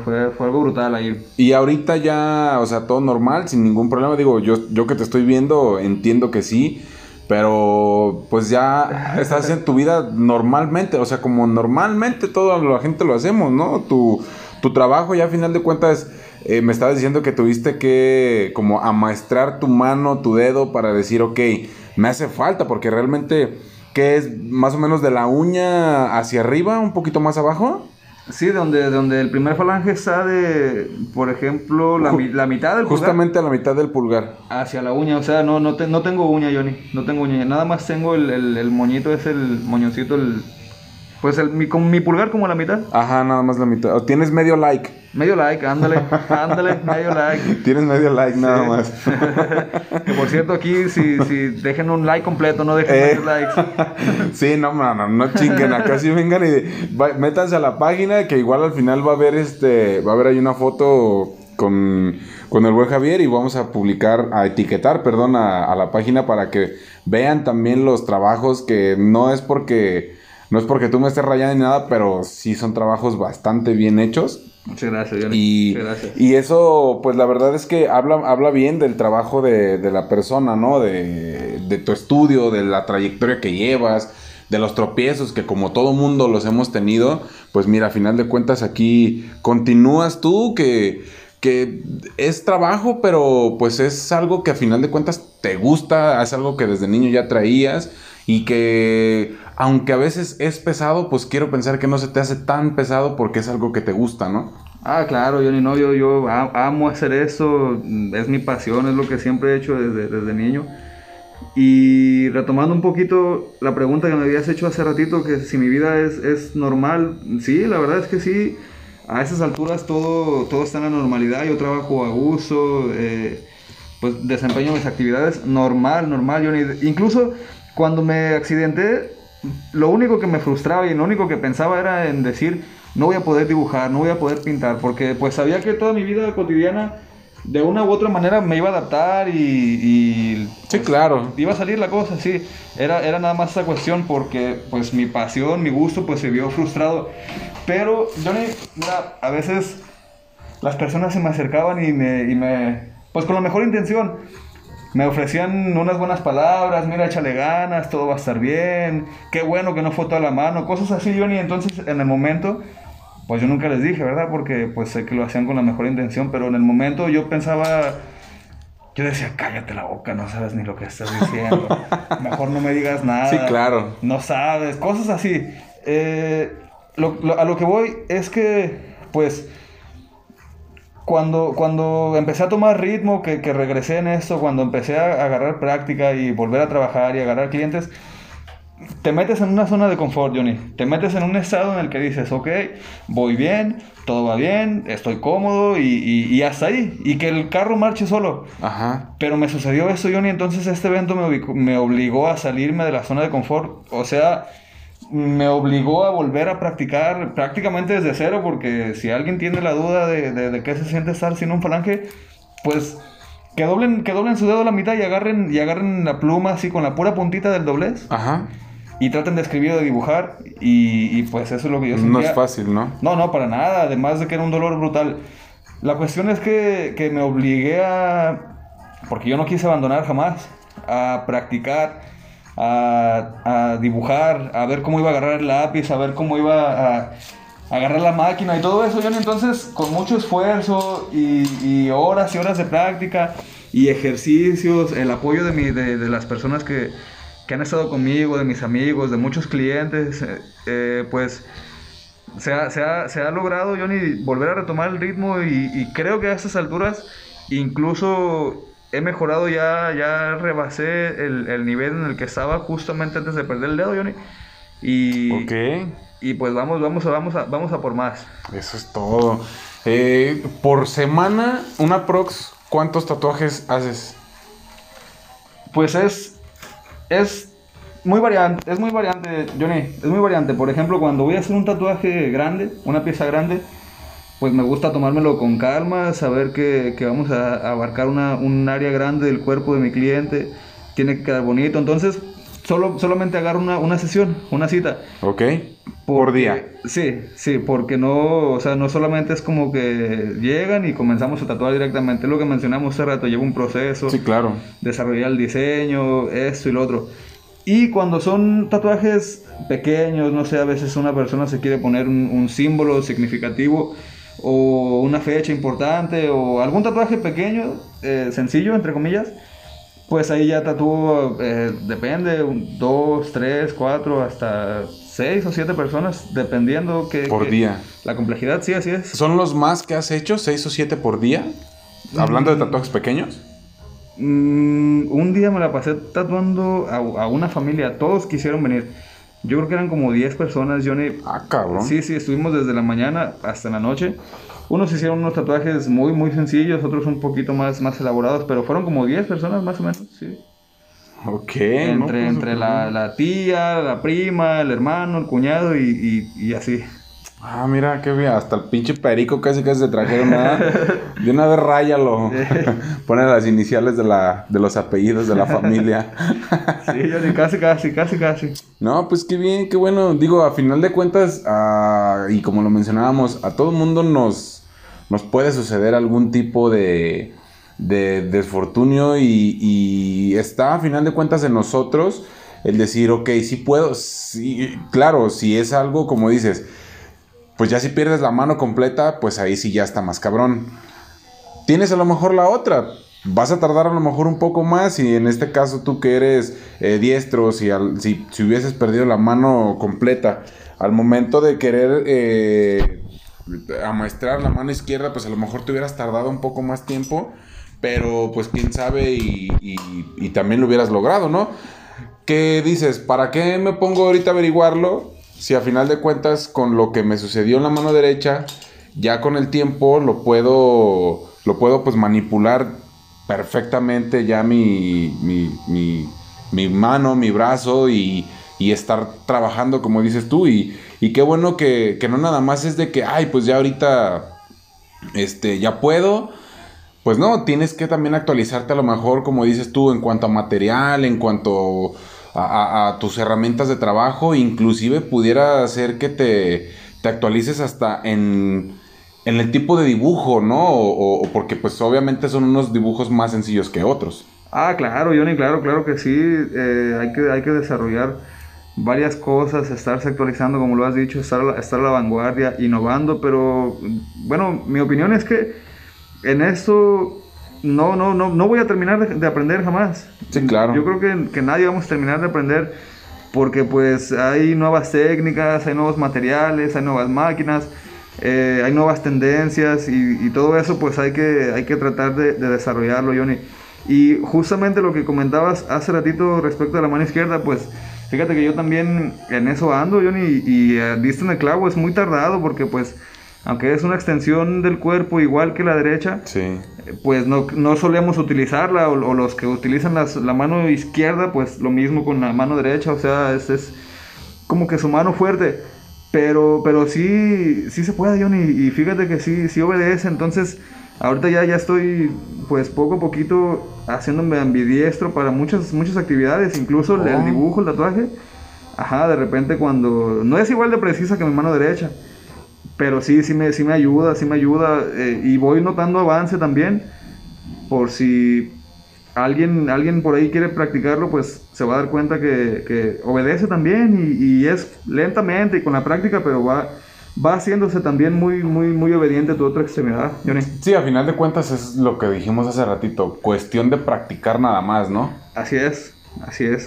algo brutal ahí. Y ahorita ya, o sea, todo normal, sin ningún problema. Digo, yo que te estoy viendo entiendo que sí, pero pues ya estás en tu vida normalmente, o sea, como normalmente toda la gente lo hacemos, ¿no? Tu trabajo ya a final de cuentas, me estabas diciendo que tuviste que como amaestrar tu mano, tu dedo para decir, ok, me hace falta, porque realmente, ¿qué es más o menos de la uña hacia arriba, un poquito más abajo? Sí, donde el primer falange está de, por ejemplo, la mitad del pulgar. Justamente a la mitad del pulgar. Hacia la uña, o sea, no tengo uña, Johnny, no tengo uña. Nada más tengo el moñito, es el moñoncito, pues con mi pulgar como a la mitad. Ajá, nada más la mitad. O tienes medio like. Medio like, ándale, medio like. Tienes medio like, nada más. Que por cierto, aquí, si dejen un like completo, no dejen medio likes. Sí, no chinguen, acá sí vengan y métanse a la página, que igual al final va a haber ahí una foto con el buen Javier, y vamos a etiquetar, a la página para que vean también los trabajos, que no es porque tú me estés rayando ni nada, pero sí son trabajos bastante bien hechos. Muchas gracias, Johnny. Y eso, pues la verdad es que habla bien del trabajo de la persona, ¿no? De tu estudio, de la trayectoria que llevas, de los tropiezos que como todo mundo los hemos tenido. Pues mira, a final de cuentas aquí continúas tú, que es trabajo, pero pues es algo que a final de cuentas te gusta, es algo que desde niño ya traías y que, aunque a veces es pesado, pues quiero pensar que no se te hace tan pesado porque es algo que te gusta, ¿no? Ah, claro, Johnny, no, yo amo hacer eso, es mi pasión, es lo que siempre he hecho desde niño. Y retomando un poquito la pregunta que me habías hecho hace ratito, que si mi vida es normal, sí, la verdad es que sí, a esas alturas todo está en la normalidad, yo trabajo a gusto, pues desempeño mis actividades normal, Johnny. Incluso cuando me accidenté, lo único que me frustraba y lo único que pensaba era en decir, no voy a poder dibujar, no voy a poder pintar, porque pues sabía que toda mi vida cotidiana de una u otra manera me iba a adaptar y sí, pues, claro, iba a salir la cosa, sí. Era nada más esa cuestión, porque pues mi pasión, mi gusto, pues se vio frustrado. Pero, Johnny, mira, a veces las personas se me acercaban y pues con la mejor intención, Me ofrecían unas buenas palabras, mira, échale ganas, todo va a estar bien, qué bueno que no fue toda la mano, cosas así, Johnny. Entonces, en el momento, pues yo nunca les dije, ¿verdad? Porque pues sé que lo hacían con la mejor intención, pero en el momento yo pensaba, yo decía, cállate la boca, no sabes ni lo que estás diciendo, mejor no me digas nada. Sí, claro. No sabes, cosas así. A lo que voy es que, pues, cuando empecé a tomar ritmo, que regresé en esto, cuando empecé a agarrar práctica y volver a trabajar y agarrar clientes, te metes en una zona de confort, Johnny. Te metes en un estado en el que dices, ok, voy bien, todo va bien, estoy cómodo y hasta ahí. Y que el carro marche solo. Ajá. Pero me sucedió esto, Johnny, entonces este evento me obligó a salirme de la zona de confort. O sea, me obligó a volver a practicar prácticamente desde cero, porque si alguien tiene la duda de qué se siente estar sin un falange, pues que doblen su dedo a la mitad y agarren la pluma así con la pura puntita del doblez. Ajá. Y traten de escribir o de dibujar y pues eso es lo que yo sentía. No es fácil, ¿no? No, para nada, además de que era un dolor brutal. La cuestión es que me obligué porque yo no quise abandonar jamás, a practicar, a dibujar, a ver cómo iba a agarrar el lápiz, a ver cómo iba a agarrar la máquina y todo eso, Johnny. Entonces, con mucho esfuerzo y horas y horas de práctica y ejercicios, el apoyo de las personas que han estado conmigo, de mis amigos, de muchos clientes, pues se ha logrado, Johnny, volver a retomar el ritmo y creo que a estas alturas incluso he mejorado, ya rebasé el nivel en el que estaba justamente antes de perder el dedo, Johnny. Y, okay. Y pues vamos a por más. Eso es todo. Por semana, una prox, ¿cuántos tatuajes haces? Pues es muy variante, Johnny. Es muy variante. Por ejemplo, cuando voy a hacer un tatuaje grande, una pieza grande, pues me gusta tomármelo con calma, saber que vamos a abarcar un área grande del cuerpo de mi cliente, tiene que quedar bonito. Entonces, solamente agarro una sesión, una cita. Ok, ¿por día? Sí, porque no, o sea, no solamente es como que llegan y comenzamos a tatuar directamente. Lo que mencionamos hace rato, lleva un proceso. Sí, claro. Desarrollar el diseño, esto y lo otro. Y cuando son tatuajes pequeños, no sé, a veces una persona se quiere poner un símbolo significativo, o una fecha importante, o algún tatuaje pequeño, sencillo, entre comillas, pues ahí ya tatúo, depende, 2, 3, 4, hasta 6 o 7 personas, dependiendo que... Por día. La complejidad, sí, así es. ¿Son los más que has hecho, 6 o 7 por día? Hablando de tatuajes pequeños. Un día me la pasé tatuando a una familia, todos quisieron venir. Yo creo que eran como 10 personas, Johnny. Ah, cabrón. Sí, estuvimos desde la mañana hasta la noche. Unos hicieron unos tatuajes muy, muy sencillos, otros un poquito más elaborados, pero fueron como 10 personas más o menos, sí. Ok. Entre la tía, la prima, el hermano, el cuñado y así. Ah, mira, qué bien. Hasta el pinche perico casi se trajeron, nada. De una vez ráyalo. Ponen las iniciales de los apellidos de la familia. Sí, Johnny, casi. No, pues qué bien, qué bueno. Digo, a final de cuentas, y como lo mencionábamos, a todo mundo nos puede suceder algún tipo de desfortunio y está a final de cuentas en nosotros el decir, ok, sí puedo. Sí, claro, si es algo, como dices, pues ya si pierdes la mano completa, pues ahí sí ya está más cabrón. Tienes a lo mejor la otra, vas a tardar a lo mejor un poco más, y en este caso tú que eres diestro, si hubieses perdido la mano completa, al momento de querer amaestrar la mano izquierda, pues a lo mejor te hubieras tardado un poco más tiempo, pero pues quién sabe y también lo hubieras logrado, ¿no? ¿Qué dices? ¿Para qué me pongo ahorita a averiguarlo? Si a final de cuentas con lo que me sucedió en la mano derecha, ya con el tiempo lo puedo pues manipular perfectamente ya mi mano, mi brazo y estar trabajando como dices tú. Y qué bueno que no nada más es de que, ay, pues ya ahorita ya puedo. Pues no, tienes que también actualizarte a lo mejor como dices tú en cuanto a material, en cuanto a tus herramientas de trabajo, inclusive pudiera hacer que te actualices hasta en el tipo de dibujo, ¿no? O porque pues obviamente son unos dibujos más sencillos que otros. Ah, claro, Johnny, claro que sí. Hay que desarrollar varias cosas, estarse actualizando, como lo has dicho, estar a la vanguardia, innovando, pero bueno, mi opinión es que en esto no voy a terminar de aprender jamás. Sí, claro. Yo creo que nadie vamos a terminar de aprender, porque pues hay nuevas técnicas, hay nuevos materiales, hay nuevas máquinas, hay nuevas tendencias y todo eso pues hay que tratar de desarrollarlo, Johnny. Y justamente lo que comentabas hace ratito respecto a la mano izquierda, pues fíjate que yo también en eso ando, Johnny, y diste en el clavo, es muy tardado porque pues aunque es una extensión del cuerpo igual que la derecha, sí, pues no solemos utilizarla, o los que utilizan la mano izquierda, pues lo mismo con la mano derecha, o sea, es como que su mano fuerte, pero sí se puede, Johnny, y fíjate que sí obedece. Entonces ahorita ya estoy pues poco a poquito haciéndome ambidiestro para muchas actividades, incluso el dibujo, el tatuaje, ajá, de repente cuando no es igual de precisa que mi mano derecha, pero sí me ayuda, y voy notando avance también, por si alguien por ahí quiere practicarlo, pues se va a dar cuenta que obedece también, y es lentamente y con la práctica, pero va haciéndose también muy, muy, muy obediente a tu otra extremidad, Johnny. Sí, a final de cuentas es lo que dijimos hace ratito, cuestión de practicar nada más, ¿no? Así es,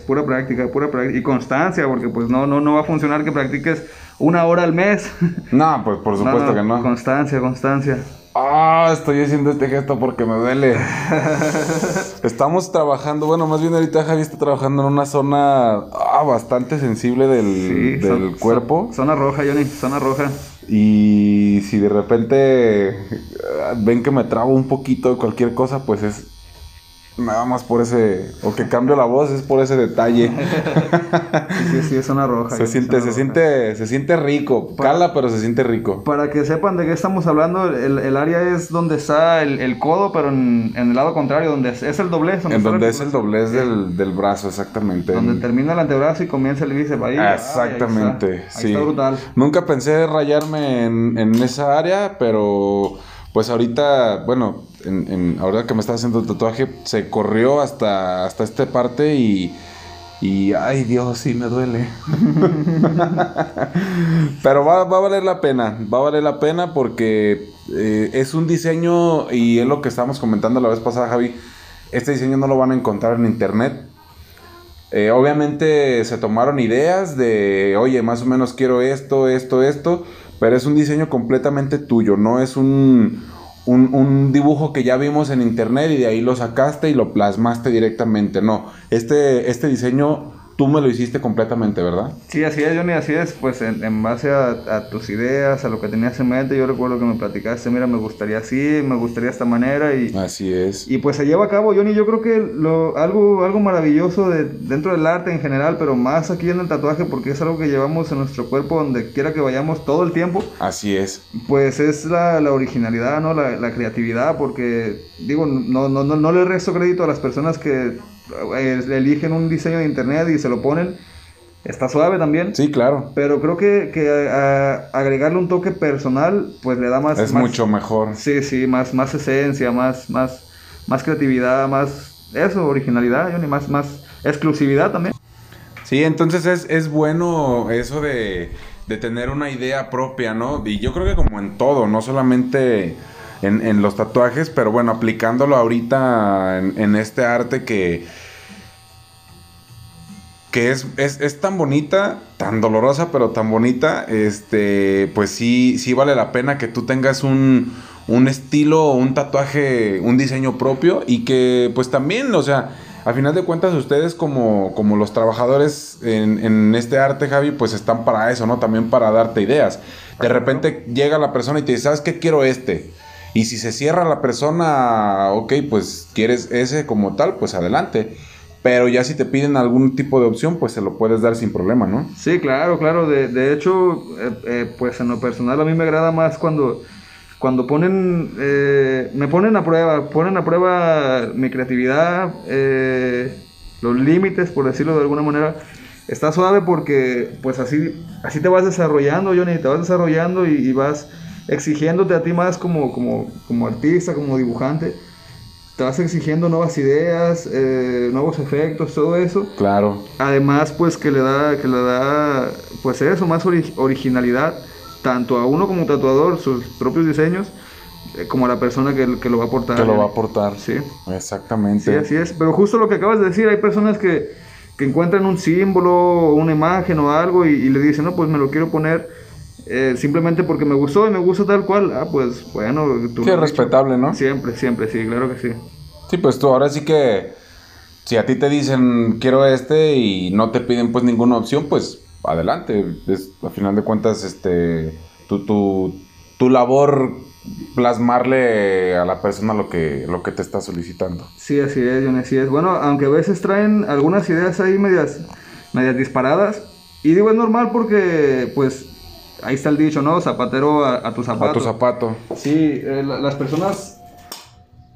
pura práctica y constancia, porque pues no va a funcionar que practiques 1 hora al mes. No, pues por supuesto que no. Constancia. Ah, estoy haciendo este gesto porque me duele. Estamos trabajando, bueno, más bien ahorita Javi está trabajando en una zona bastante sensible del cuerpo. Zona roja, Johnny, zona roja. Y si de repente ven que me trabo un poquito de cualquier cosa, pues es nada más por ese, o que cambio la voz, es por ese detalle. Sí, es una roja. Se siente rico, cala, pero se siente rico. Para que sepan de qué estamos hablando, el área es donde está el codo, pero en el lado contrario, donde es el doblez. Donde es el doblez del brazo, exactamente. Donde termina el antebrazo y comienza el bíceps. Exactamente, ahí está. Sí. Ahí está brutal. Nunca pensé rayarme en esa área, pero pues ahorita, bueno, ahora que me estaba haciendo el tatuaje, se corrió hasta esta parte y ay Dios, sí me duele. Pero va a valer la pena, porque es un diseño, y es lo que estábamos comentando la vez pasada, Javi, este diseño no lo van a encontrar en internet. Obviamente se tomaron ideas de, oye, más o menos quiero esto, pero es un diseño completamente tuyo, no es un dibujo que ya vimos en internet y de ahí lo sacaste y lo plasmaste directamente. No, este diseño tú me lo hiciste completamente, ¿verdad? Sí, así es, Johnny, así es, pues en base a tus ideas, a lo que tenías en mente. Yo recuerdo que me platicaste, mira, me gustaría así, me gustaría esta manera, y así es. Y pues se lleva a cabo, Johnny. Yo creo que algo maravilloso dentro del arte en general, pero más aquí en el tatuaje, porque es algo que llevamos en nuestro cuerpo donde quiera que vayamos todo el tiempo. Así es. Pues es la originalidad, ¿no? La creatividad, porque digo, no le resto crédito a las personas que eligen un diseño de internet y se lo ponen. Está suave también. Sí, claro. Pero creo que agregarle un toque personal pues le da más. Es más, mucho mejor. Sí, más esencia, más creatividad, más eso, originalidad, Johnny, más exclusividad también. Sí, entonces es bueno eso de tener una idea propia, ¿no? Y yo creo que como en todo, no solamente en los tatuajes, pero bueno, aplicándolo ahorita en este arte que es tan bonita, tan dolorosa, pero tan bonita, pues sí vale la pena que tú tengas un estilo, un tatuaje, un diseño propio, y que pues también, o sea, a final de cuentas ustedes como los trabajadores en este arte, Javi, pues están para eso, ¿no? También para darte ideas. De repente llega la persona y te dice, ¿sabes qué? Quiero este. Y si se cierra la persona, ok, pues quieres ese como tal, pues adelante. Pero ya si te piden algún tipo de opción, pues se lo puedes dar sin problema, ¿no? Sí, claro. De hecho, pues en lo personal a mí me agrada más cuando ponen, me ponen a prueba mi creatividad, los límites, por decirlo de alguna manera. Está suave porque pues así te vas desarrollando, Johnny, y vas exigiéndote a ti más como artista, como dibujante, te vas exigiendo nuevas ideas, nuevos efectos, todo eso. Claro. Además, pues que le da pues eso, más originalidad, tanto a uno como tatuador, sus propios diseños, como a la persona que lo va a aportar. Que lo va a aportar. Sí. Exactamente. Sí, así es. Pero justo lo que acabas de decir, hay personas que encuentran un símbolo o una imagen o algo y le dicen, no, pues me lo quiero poner. Simplemente porque me gustó y me gusta tal cual. Ah, pues bueno, tú. Sí, es respetable, ¿no? Siempre, siempre, sí, claro que sí. Sí, pues tú ahora sí que, si a ti te dicen quiero este y no te piden pues ninguna opción, pues adelante. Al final de cuentas, tu labor, plasmarle a la persona lo que te está solicitando. Sí, así es, John, así es. Bueno, aunque a veces traen algunas ideas ahí medias disparadas. Y digo, es normal porque pues ahí está el dicho, ¿no? Zapatero a tu zapato. A tu zapato. Sí, las personas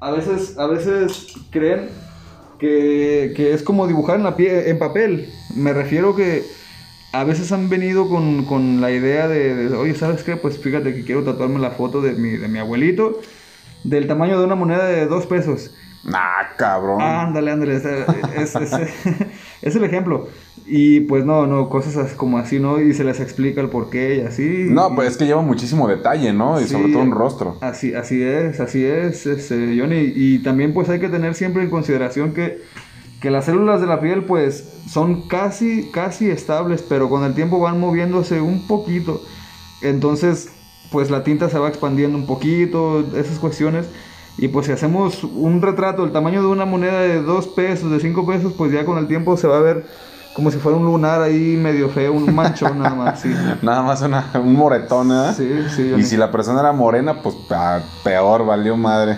a veces creen que es como dibujar en papel. Me refiero que a veces han venido con la idea de, oye, ¿sabes qué? Pues fíjate que quiero tatuarme la foto de mi abuelito del tamaño de una moneda de 2 pesos. Nah, cabrón. Ándale, ándale. Es el ejemplo. Y pues no, cosas como así, ¿no? Y se les explica el porqué y así. No, pues es que lleva muchísimo detalle, ¿no? Y sí, sobre todo un rostro. Así es, Johnny. Y también pues hay que tener siempre en consideración que las células de la piel pues son casi estables, pero con el tiempo van moviéndose un poquito. Entonces pues la tinta se va expandiendo un poquito, esas cuestiones. Y pues si hacemos un retrato del tamaño de una moneda de 2 pesos, de 5 pesos, pues ya con el tiempo se va a ver como si fuera un lunar ahí medio feo, un manchón nada más, sí. Nada más un moretón, ¿eh? Sí. Y si la persona era morena, pues peor, valió madre.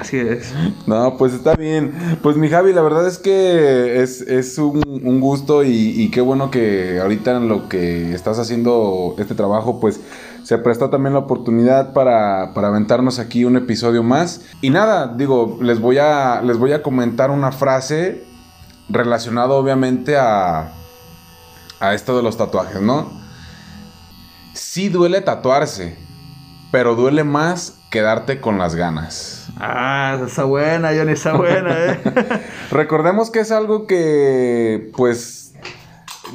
Así es. No, pues está bien. Pues mi Javi, la verdad es que es un gusto y qué bueno que ahorita en lo que estás haciendo este trabajo, pues se prestó también la oportunidad para aventarnos aquí un episodio más. Y nada, digo, les voy a comentar una frase relacionado obviamente a esto de los tatuajes, ¿no? Sí duele tatuarse, pero duele más quedarte con las ganas. Ah, está buena, Johnny, está buena, ¿eh? Recordemos que es algo que, pues,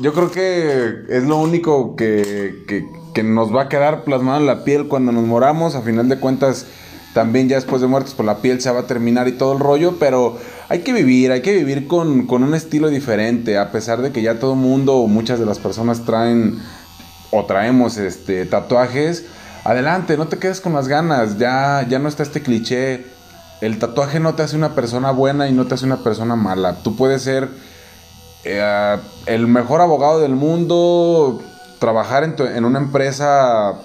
yo creo que es lo único que nos va a quedar plasmado en la piel cuando nos moramos. A final de cuentas, también ya después de muertos, pues la piel se va a terminar y todo el rollo, pero hay que vivir con un estilo diferente, a pesar de que ya todo el mundo o muchas de las personas traemos tatuajes. Adelante, no te quedes con las ganas, ya no está este cliché. El tatuaje no te hace una persona buena y no te hace una persona mala. Tú puedes ser el mejor abogado del mundo, trabajar en una empresa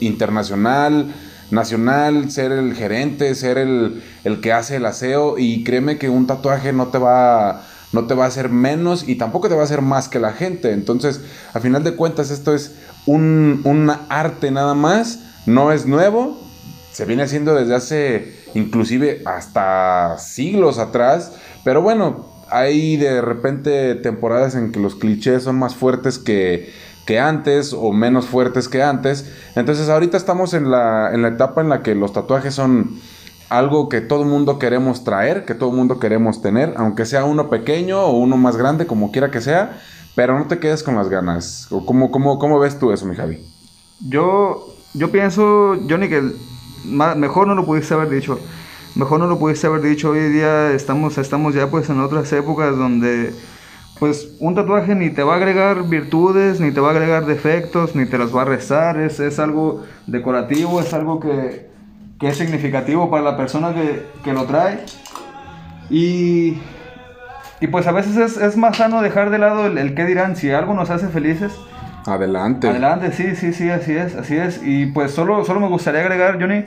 internacional, nacional, ser el gerente, ser el que hace el aseo, y créeme que un tatuaje no te va a hacer menos y tampoco te va a hacer más que la gente. Entonces, a final de cuentas, esto es un arte nada más, no es nuevo, se viene haciendo desde hace inclusive hasta siglos atrás, pero bueno, hay de repente temporadas en que los clichés son más fuertes que antes o menos fuertes que antes. Entonces ahorita estamos en la etapa en la que los tatuajes son algo que todo mundo queremos traer, que todo mundo queremos tener, aunque sea uno pequeño o uno más grande, como quiera que sea, pero no te quedes con las ganas. ¿Cómo ves tú eso, mi Javi? Yo pienso, Johnny, que mejor no lo pudiste haber dicho. Hoy día estamos ya pues en otras épocas donde pues un tatuaje ni te va a agregar virtudes, ni te va a agregar defectos, ni te las va a restar. Es algo decorativo, es algo que es significativo para la persona que lo trae. Y pues a veces es más sano dejar de lado el qué dirán. Si algo nos hace felices, Adelante, sí, así es. Y pues solo me gustaría agregar, Johnny,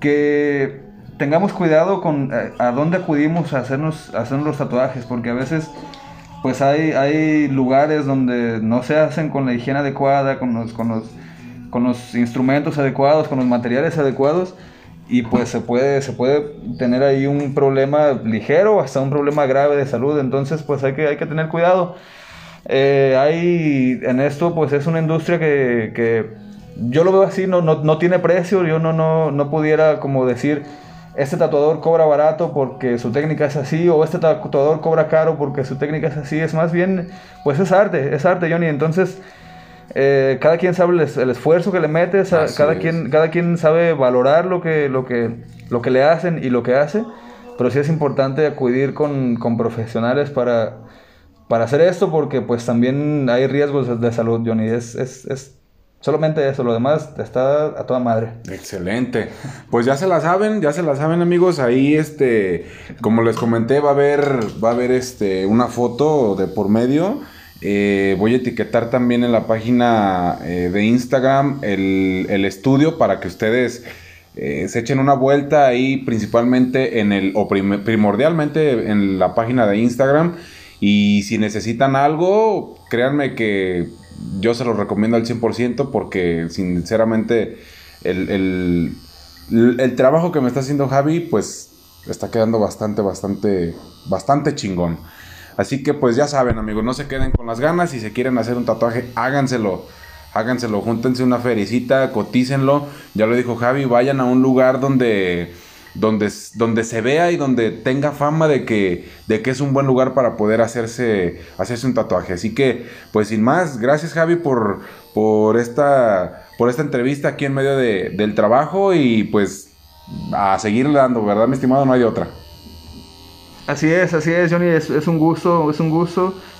que tengamos cuidado con a dónde acudimos a hacernos los tatuajes, porque a veces pues hay lugares donde no se hacen con la higiene adecuada, con los instrumentos adecuados, con los materiales adecuados, y pues se puede tener ahí un problema ligero, hasta un problema grave de salud. Entonces pues hay que tener cuidado. En esto pues es una industria que yo lo veo así, no tiene precio. Yo no pudiera como decir este tatuador cobra barato porque su técnica es así, o este tatuador cobra caro porque su técnica es así. Es más bien, pues es arte, Johnny. Entonces, cada quien sabe el esfuerzo que le metes, cada quien sabe valorar lo que le hacen y lo que hace. Pero sí es importante acudir con profesionales para hacer esto, porque pues también hay riesgos de salud, Johnny. Es solamente eso, lo demás está a toda madre. Excelente. Pues ya se la saben, amigos. Ahí, como les comenté, va a haber una foto de por medio. Voy a etiquetar también en la página de Instagram el estudio para que ustedes se echen una vuelta ahí, principalmente primordialmente en la página de Instagram. Y si necesitan algo, créanme que yo se los recomiendo al 100%, porque sinceramente el trabajo que me está haciendo Javi, pues está quedando bastante chingón. Así que pues ya saben, amigos, no se queden con las ganas. Si se quieren hacer un tatuaje, háganselo, júntense una fericita, cotícenlo. Ya lo dijo Javi, vayan a un lugar donde se vea y donde tenga fama de que es un buen lugar para poder hacerse un tatuaje. Así que, pues sin más, gracias, Javi, por esta entrevista aquí en medio del trabajo, y pues a seguirle dando, ¿verdad, mi estimado? No hay otra. Así es, Johnny, es un gusto,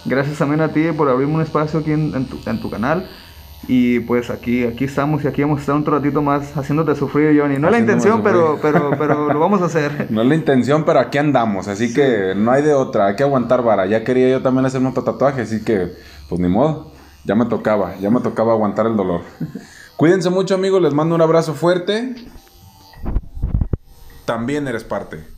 Gracias también a ti por abrirme un espacio aquí en tu canal. Y pues aquí estamos, y aquí vamos a estar un ratito más haciéndote sufrir, Johnny. No es la intención, pero lo vamos a hacer. No es la intención, pero aquí andamos, así sí. Que no hay de otra, hay que aguantar vara. Ya quería yo también hacerme un tatuaje, así que pues ni modo, ya me tocaba aguantar el dolor. Cuídense mucho, amigos, les mando un abrazo fuerte. También eres parte.